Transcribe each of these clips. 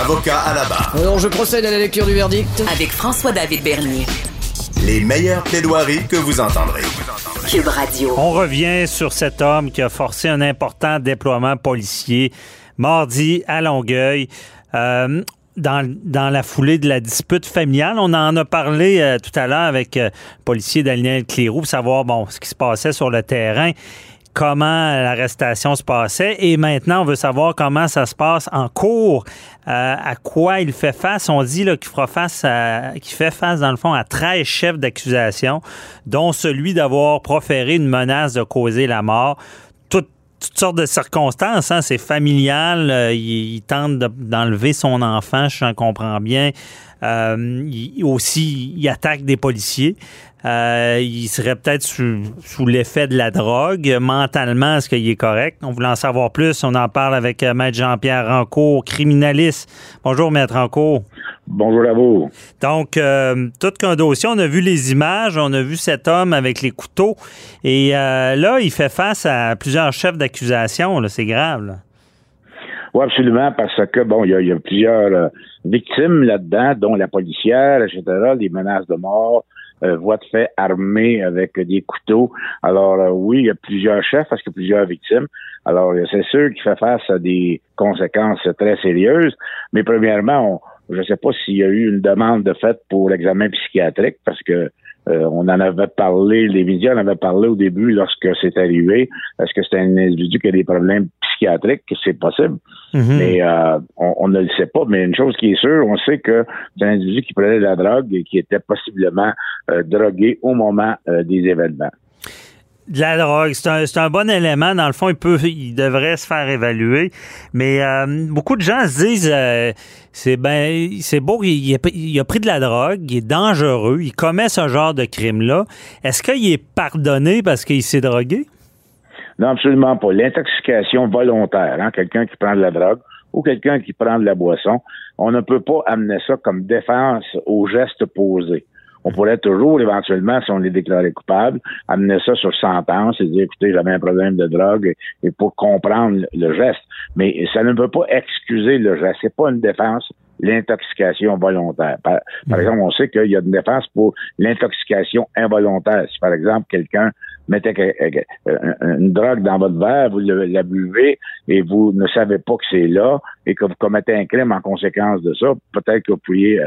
Avocat à la barre. Alors, je procède à la lecture du verdict avec François David Bernier. Les meilleures plaidoiries que vous entendrez. Cube Radio. On revient sur cet homme qui a forcé un important déploiement policier mardi à Longueuil. Dans la foulée de la dispute familiale. On en a parlé tout à l'heure avec le policier Daniel Cléroux pour savoir ce qui se passait sur le terrain, comment l'arrestation se passait. Et maintenant, on veut savoir comment ça se passe en cours, à quoi il fait face. On dit là, qu'il fait face, dans le fond, à 13 chefs d'accusation, dont celui d'avoir proféré une menace de causer la mort. Toutes sortes de circonstances, hein? C'est familial, il tente d'enlever son enfant, j'en comprends bien. Il attaque des policiers. Il serait peut-être sous l'effet de la drogue. Mentalement, est-ce qu'il est correct? On voulait en savoir plus. On en parle avec Maître Jean-Pierre Rancourt, criminaliste. Bonjour, Maître Rancourt. Bonjour à vous. Donc, tout qu'un dossier, on a vu les images, on a vu cet homme avec les couteaux. Et là, il fait face à plusieurs chefs d'accusation. Là, c'est grave, là. Oui, absolument, parce que, il y a plusieurs victimes là-dedans, dont la policière, etc., des menaces de mort, voies de fait armées avec des couteaux. Alors, oui, il y a plusieurs chefs parce qu'il y a plusieurs victimes. Alors, c'est sûr qu'il fait face à des conséquences très sérieuses, mais premièrement, je ne sais pas s'il y a eu une demande de fait pour l'examen psychiatrique, parce que on en avait parlé, les médias en avaient parlé au début lorsque c'est arrivé. Est-ce que c'est un individu qui a des problèmes psychiatriques? C'est possible. Mm-hmm. Mais on ne le sait pas. Mais une chose qui est sûre, on sait que c'est un individu qui prenait de la drogue et qui était possiblement drogué au moment des événements. De la drogue, c'est un bon élément. Dans le fond, il devrait se faire évaluer. Mais beaucoup de gens se disent c'est beau, il a pris de la drogue, il est dangereux, il commet ce genre de crime-là. Est-ce qu'il est pardonné parce qu'il s'est drogué? Non, absolument pas. L'intoxication volontaire, hein, quelqu'un qui prend de la drogue ou quelqu'un qui prend de la boisson, on ne peut pas amener ça comme défense aux gestes posés. On pourrait toujours, éventuellement, si on les déclarait coupables, amener ça sur sentence et dire, écoutez, j'avais un problème de drogue et pour comprendre le geste. Mais ça ne peut pas excuser le geste. C'est pas une défense, l'intoxication volontaire. Par exemple, on sait qu'il y a une défense pour l'intoxication involontaire. Si, par exemple, quelqu'un mettez une drogue dans votre verre, vous la buvez et vous ne savez pas que c'est là et que vous commettez un crime en conséquence de ça, peut-être que vous pourriez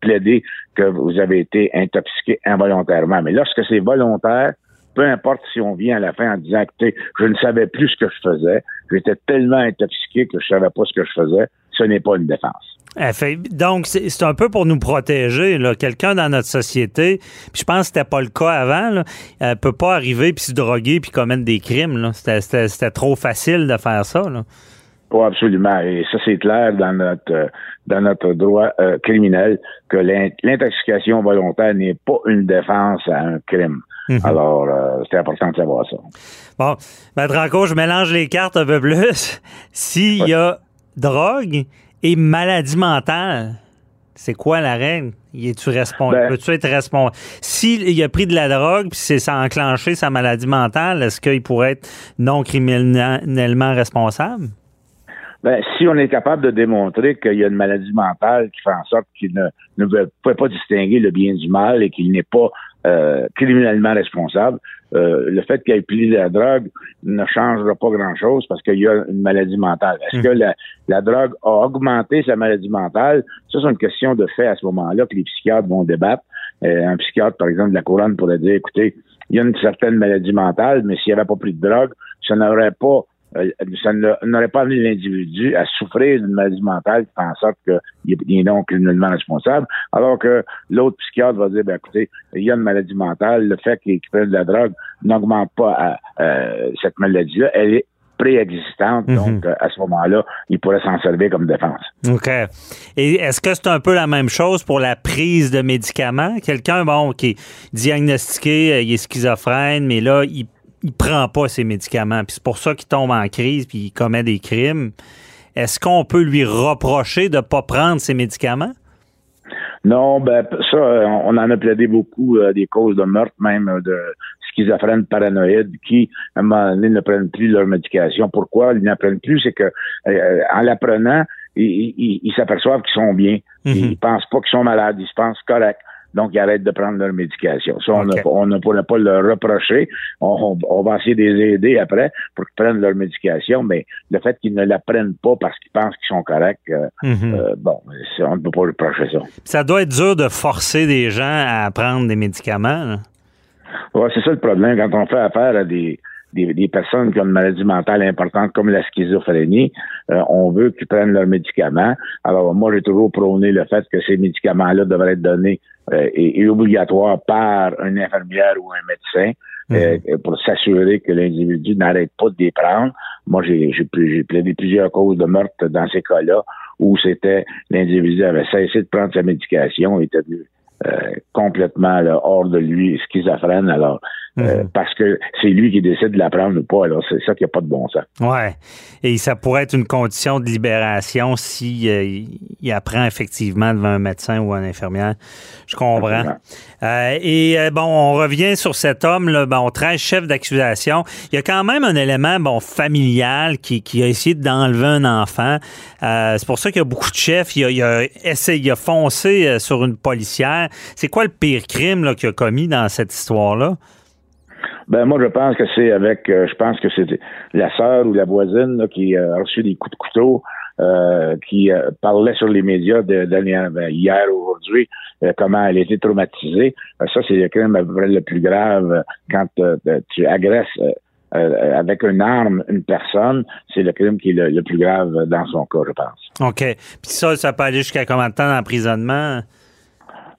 plaider que vous avez été intoxiqué involontairement. Mais lorsque c'est volontaire, peu importe si on vient à la fin en disant « Écoutez, je ne savais plus ce que je faisais, j'étais tellement intoxiqué que je ne savais pas ce que je faisais », ce n'est pas une défense. Donc, c'est un peu pour nous protéger, là. Quelqu'un dans notre société, puis je pense que c'était pas le cas avant, là, elle peut pas arriver puis se droguer puis commettre des crimes, là. C'était trop facile de faire ça, là. Oui, absolument. Et ça, c'est clair dans notre droit criminel que l'intoxication volontaire n'est pas une défense à un crime. Mm-hmm. Alors, c'est important de savoir ça. Bon, Maître Rancourt, je mélange les cartes un peu plus. S'il y a drogue et maladie mentale, c'est quoi la règle? Es-tu responsable? Peux-tu être responsable? S'il a pris de la drogue puis ça a enclenché sa maladie mentale, est-ce qu'il pourrait être non criminellement responsable? Si on est capable de démontrer qu'il y a une maladie mentale qui fait en sorte qu'il ne peut pas distinguer le bien du mal et qu'il n'est pas criminellement responsable, le fait qu'il ait pris de la drogue ne changera pas grand-chose parce qu'il y a une maladie mentale. Est-ce que la drogue a augmenté sa maladie mentale? Ça, c'est une question de fait à ce moment-là que les psychiatres vont débattre. Un psychiatre, par exemple, de la Couronne pourrait dire, écoutez, il y a une certaine maladie mentale, mais s'il n'y avait pas pris de drogue, ça n'aurait pas amené l'individu à souffrir d'une maladie mentale qui fait en sorte qu'il est non criminellement responsable, alors que l'autre psychiatre va dire, écoutez, il y a une maladie mentale, le fait qu'il prenne de la drogue n'augmente pas cette maladie-là, elle est préexistantes. Mm-hmm. Donc, à ce moment-là, il pourrait s'en servir comme défense. OK. Et est-ce que c'est un peu la même chose pour la prise de médicaments? Quelqu'un, bon, qui est diagnostiqué, il est schizophrène, mais là, il prend pas ses médicaments. Puis c'est pour ça qu'il tombe en crise puis il commet des crimes. Est-ce qu'on peut lui reprocher de pas prendre ses médicaments? Non, ben ça, on en a plaidé beaucoup des causes de meurtre, même de schizophrènes paranoïdes qui, à un moment donné, ne prennent plus leur médication. Pourquoi ils n'en prennent plus? C'est que en la prenant, ils s'aperçoivent qu'ils sont bien. Mm-hmm. Ils pensent pas qu'ils sont malades, ils se pensent corrects. Donc, ils arrêtent de prendre leur médication. Ça, okay. On ne pourrait pas le reprocher. On va essayer de les aider après pour qu'ils prennent leur médication, mais le fait qu'ils ne la prennent pas parce qu'ils pensent qu'ils sont corrects, mm-hmm. Bon, on ne peut pas reprocher ça. Ça doit être dur de forcer des gens à prendre des médicaments, là. Ouais, c'est ça le problème. Quand on fait affaire à des personnes qui ont une maladie mentale importante comme la schizophrénie, on veut qu'ils prennent leurs médicaments. Alors, moi, j'ai toujours prôné le fait que ces médicaments-là devraient être donnés et obligatoires par une infirmière ou un médecin pour s'assurer que l'individu n'arrête pas de les prendre. Moi, j'ai plaidé plusieurs causes de meurtre dans ces cas-là où c'était l'individu avait cessé de prendre sa médication et était devenu complètement là, hors de lui, schizophrène, alors parce que c'est lui qui décide de la prendre ou pas, alors c'est ça qui n'a pas de bon sens. Ouais. Et ça pourrait être une condition de libération si il apprend effectivement devant un médecin ou un infirmière. Je comprends. Bon, on revient sur cet homme, là, bon, 13 chefs d'accusation. Il y a quand même un élément bon familial qui a essayé d'enlever un enfant. C'est pour ça qu'il y a beaucoup de chefs. Il a foncé sur une policière. C'est quoi le pire crime là, qu'il a commis dans cette histoire-là? Ben moi, je pense que c'est avec, c'est la sœur ou la voisine là, qui a reçu des coups de couteau, qui parlait sur les médias hier aujourd'hui, comment elle était traumatisée. Ça, c'est le crime à peu près le plus grave quand tu agresses avec une arme une personne. C'est le crime qui est le plus grave dans son cas, je pense. OK. Puis ça peut aller jusqu'à combien de temps d'emprisonnement?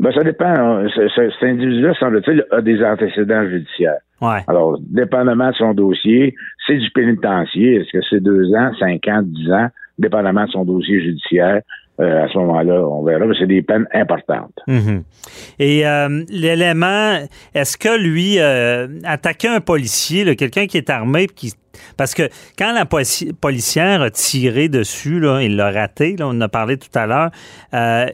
Ben, ça dépend. Cet individu-là, semble-t-il, a des antécédents judiciaires. Ouais. Alors, dépendamment de son dossier, c'est du pénitencier. Est-ce que c'est 2 ans, 5 ans, 10 ans? Dépendamment de son dossier judiciaire, à ce moment-là, on verra. Mais c'est des peines importantes. Mm-hmm. Et l'élément, est-ce que lui, attaquer un policier, là, quelqu'un qui est armé, parce que quand la policière a tiré dessus, là, il l'a raté, là, on en a parlé tout à l'heure,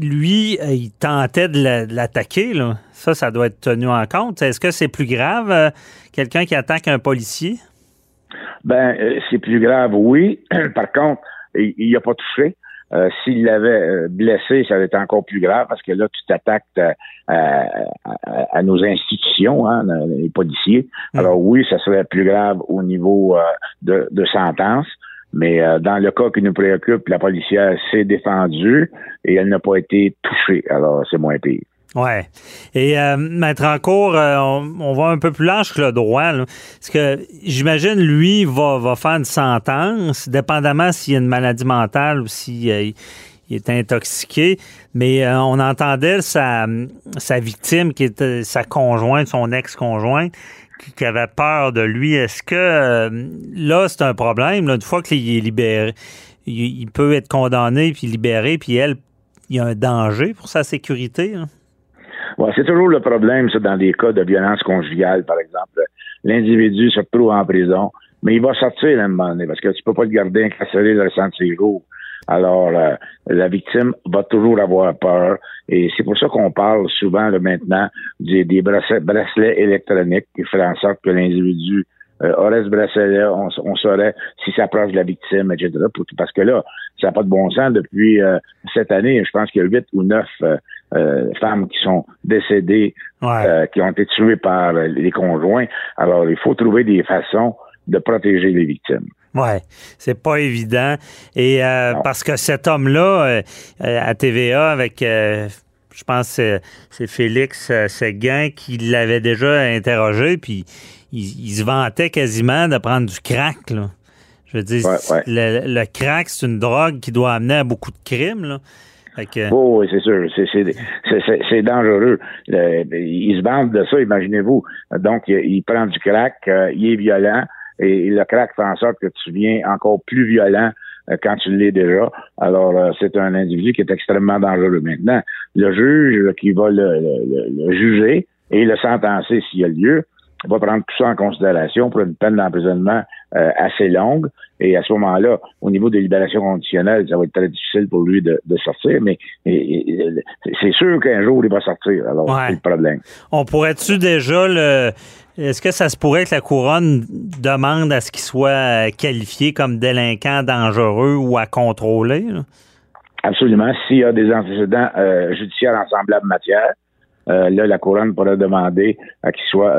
lui, il tentait de l'attaquer, là. Ça doit être tenu en compte. Est-ce que c'est plus grave, quelqu'un qui attaque un policier? Ben, c'est plus grave, oui. Par contre, il n'a pas touché. S'il l'avait blessé, ça aurait été encore plus grave parce que là, tu t'attaques à nos institutions, hein, les policiers. Alors oui, ça serait plus grave au niveau de sentence. Mais dans le cas qui nous préoccupe, la policière s'est défendue et elle n'a pas été touchée. Alors, c'est moins pire. Oui. Et Maître Rancourt, on va un peu plus large que le droit, là. Parce que j'imagine, lui, va faire une sentence, dépendamment s'il y a une maladie mentale ou s'il il est intoxiqué. Mais on entendait sa victime, qui était sa conjointe, son ex-conjointe, qui avait peur de lui. Est-ce que là, c'est un problème? Là, une fois qu'il est libéré, il peut être condamné puis libéré, puis elle, il y a un danger pour sa sécurité, hein? Ouais, c'est toujours le problème, ça, dans des cas de violence conjugale, par exemple. L'individu se retrouve en prison, mais il va sortir à un moment donné, parce que tu peux pas le garder incarcéré le restant de ses jours. Alors, la victime va toujours avoir peur. Et c'est pour ça qu'on parle souvent là, maintenant des bracelets électroniques qui feraient en sorte que l'individu aurait ce bracelet-là, on saurait s'il s'approche de la victime, etc. Parce que là, ça n'a pas de bon sens. Depuis cette année, je pense qu'il y a 8 ou 9 femmes qui sont décédées, qui ont été tuées par les conjoints. Alors, il faut trouver des façons de protéger les victimes. Ouais, c'est pas évident. Et parce que cet homme-là, à TVA, avec, je pense, c'est Félix Séguin qui l'avait déjà interrogé, puis il se vantait quasiment de prendre du crack, là. Je veux dire, le crack, c'est une drogue qui doit amener à beaucoup de crimes, là. Okay. Oh, oui, c'est sûr. C'est dangereux. Il se vante de ça, imaginez-vous. Donc, il prend du crack, il est violent. et le crack fait en sorte que tu viens encore plus violent quand tu l'es déjà. Alors, c'est un individu qui est extrêmement dangereux. Maintenant, le juge qui va le juger et le sentencer s'il y a lieu, va prendre tout ça en considération pour une peine d'emprisonnement assez longue. Et à ce moment-là, au niveau des libérations conditionnelles, ça va être très difficile pour lui de sortir, mais c'est sûr qu'un jour, il va sortir. Alors, ouais. C'est le problème. On pourrait-tu déjà le... Est-ce que ça se pourrait que la Couronne demande à ce qu'il soit qualifié comme délinquant dangereux ou à contrôler? Là? Absolument. S'il y a des antécédents judiciaires en semblable matière, là, la Couronne pourrait demander à qu'il soit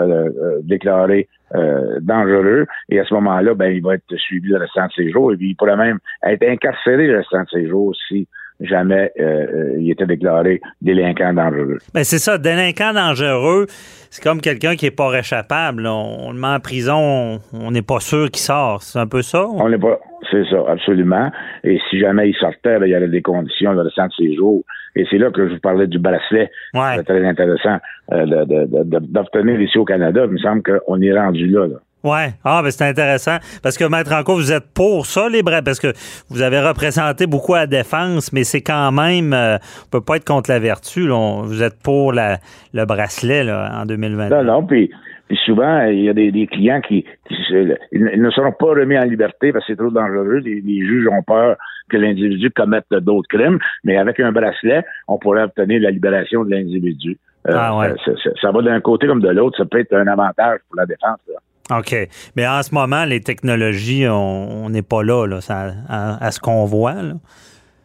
déclaré dangereux. Et à ce moment-là, ben, il va être suivi le restant de ses jours. Et puis, il pourrait même être incarcéré le restant de ses jours si jamais il était déclaré délinquant dangereux. Ben, c'est ça, délinquant dangereux, c'est comme quelqu'un qui n'est pas réchappable. On le met en prison, on n'est pas sûr qu'il sort. C'est un peu ça? On n'est pas... C'est ça, absolument. Et si jamais il sortait, ben, il y avait des conditions le restant de ses jours. Et c'est là que je vous parlais du bracelet. Ouais. C'est très intéressant d'obtenir ici au Canada. Il me semble qu'on est rendu là. Oui. Ah, ben c'est intéressant. Parce que, Maître Rancourt, vous êtes pour ça, les bracelets, parce que vous avez représenté beaucoup à la défense, mais c'est quand même... on peut pas être contre la vertu. Là. Vous êtes pour le bracelet là, en 2020. Non, puis... Puis souvent, il y a des clients qui ne seront pas remis en liberté parce que c'est trop dangereux. Les juges ont peur que l'individu commette d'autres crimes, mais avec un bracelet, on pourrait obtenir la libération de l'individu. Ouais. Ça va d'un côté comme de l'autre. Ça peut être un avantage pour la défense. Là. OK. Mais en ce moment, les technologies, on n'est pas là ça, à ce qu'on voit. Là.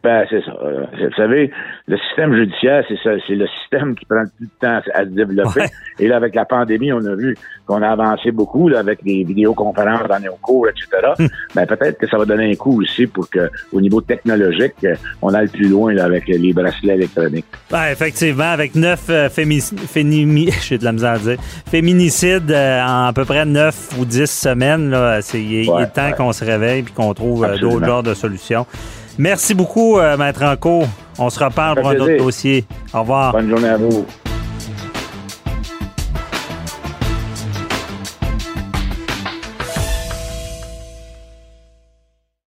Ben, c'est ça. Vous savez, le système judiciaire, c'est le système qui prend plus de temps à se développer. Ouais. Et là, avec la pandémie, on a vu qu'on a avancé beaucoup là, avec des vidéoconférences dans les cours, etc. Ben, peut-être que ça va donner un coup aussi pour que, au niveau technologique, on aille plus loin là, avec les bracelets électroniques. Ben, effectivement, avec 9 féminicides en à peu près 9 ou 10 semaines, là, il est temps qu'on se réveille et qu'on trouve d'autres genres de solutions. Merci beaucoup, Maître Rancourt. On se reparle pour un autre dossier. Au revoir. Bonne journée à vous.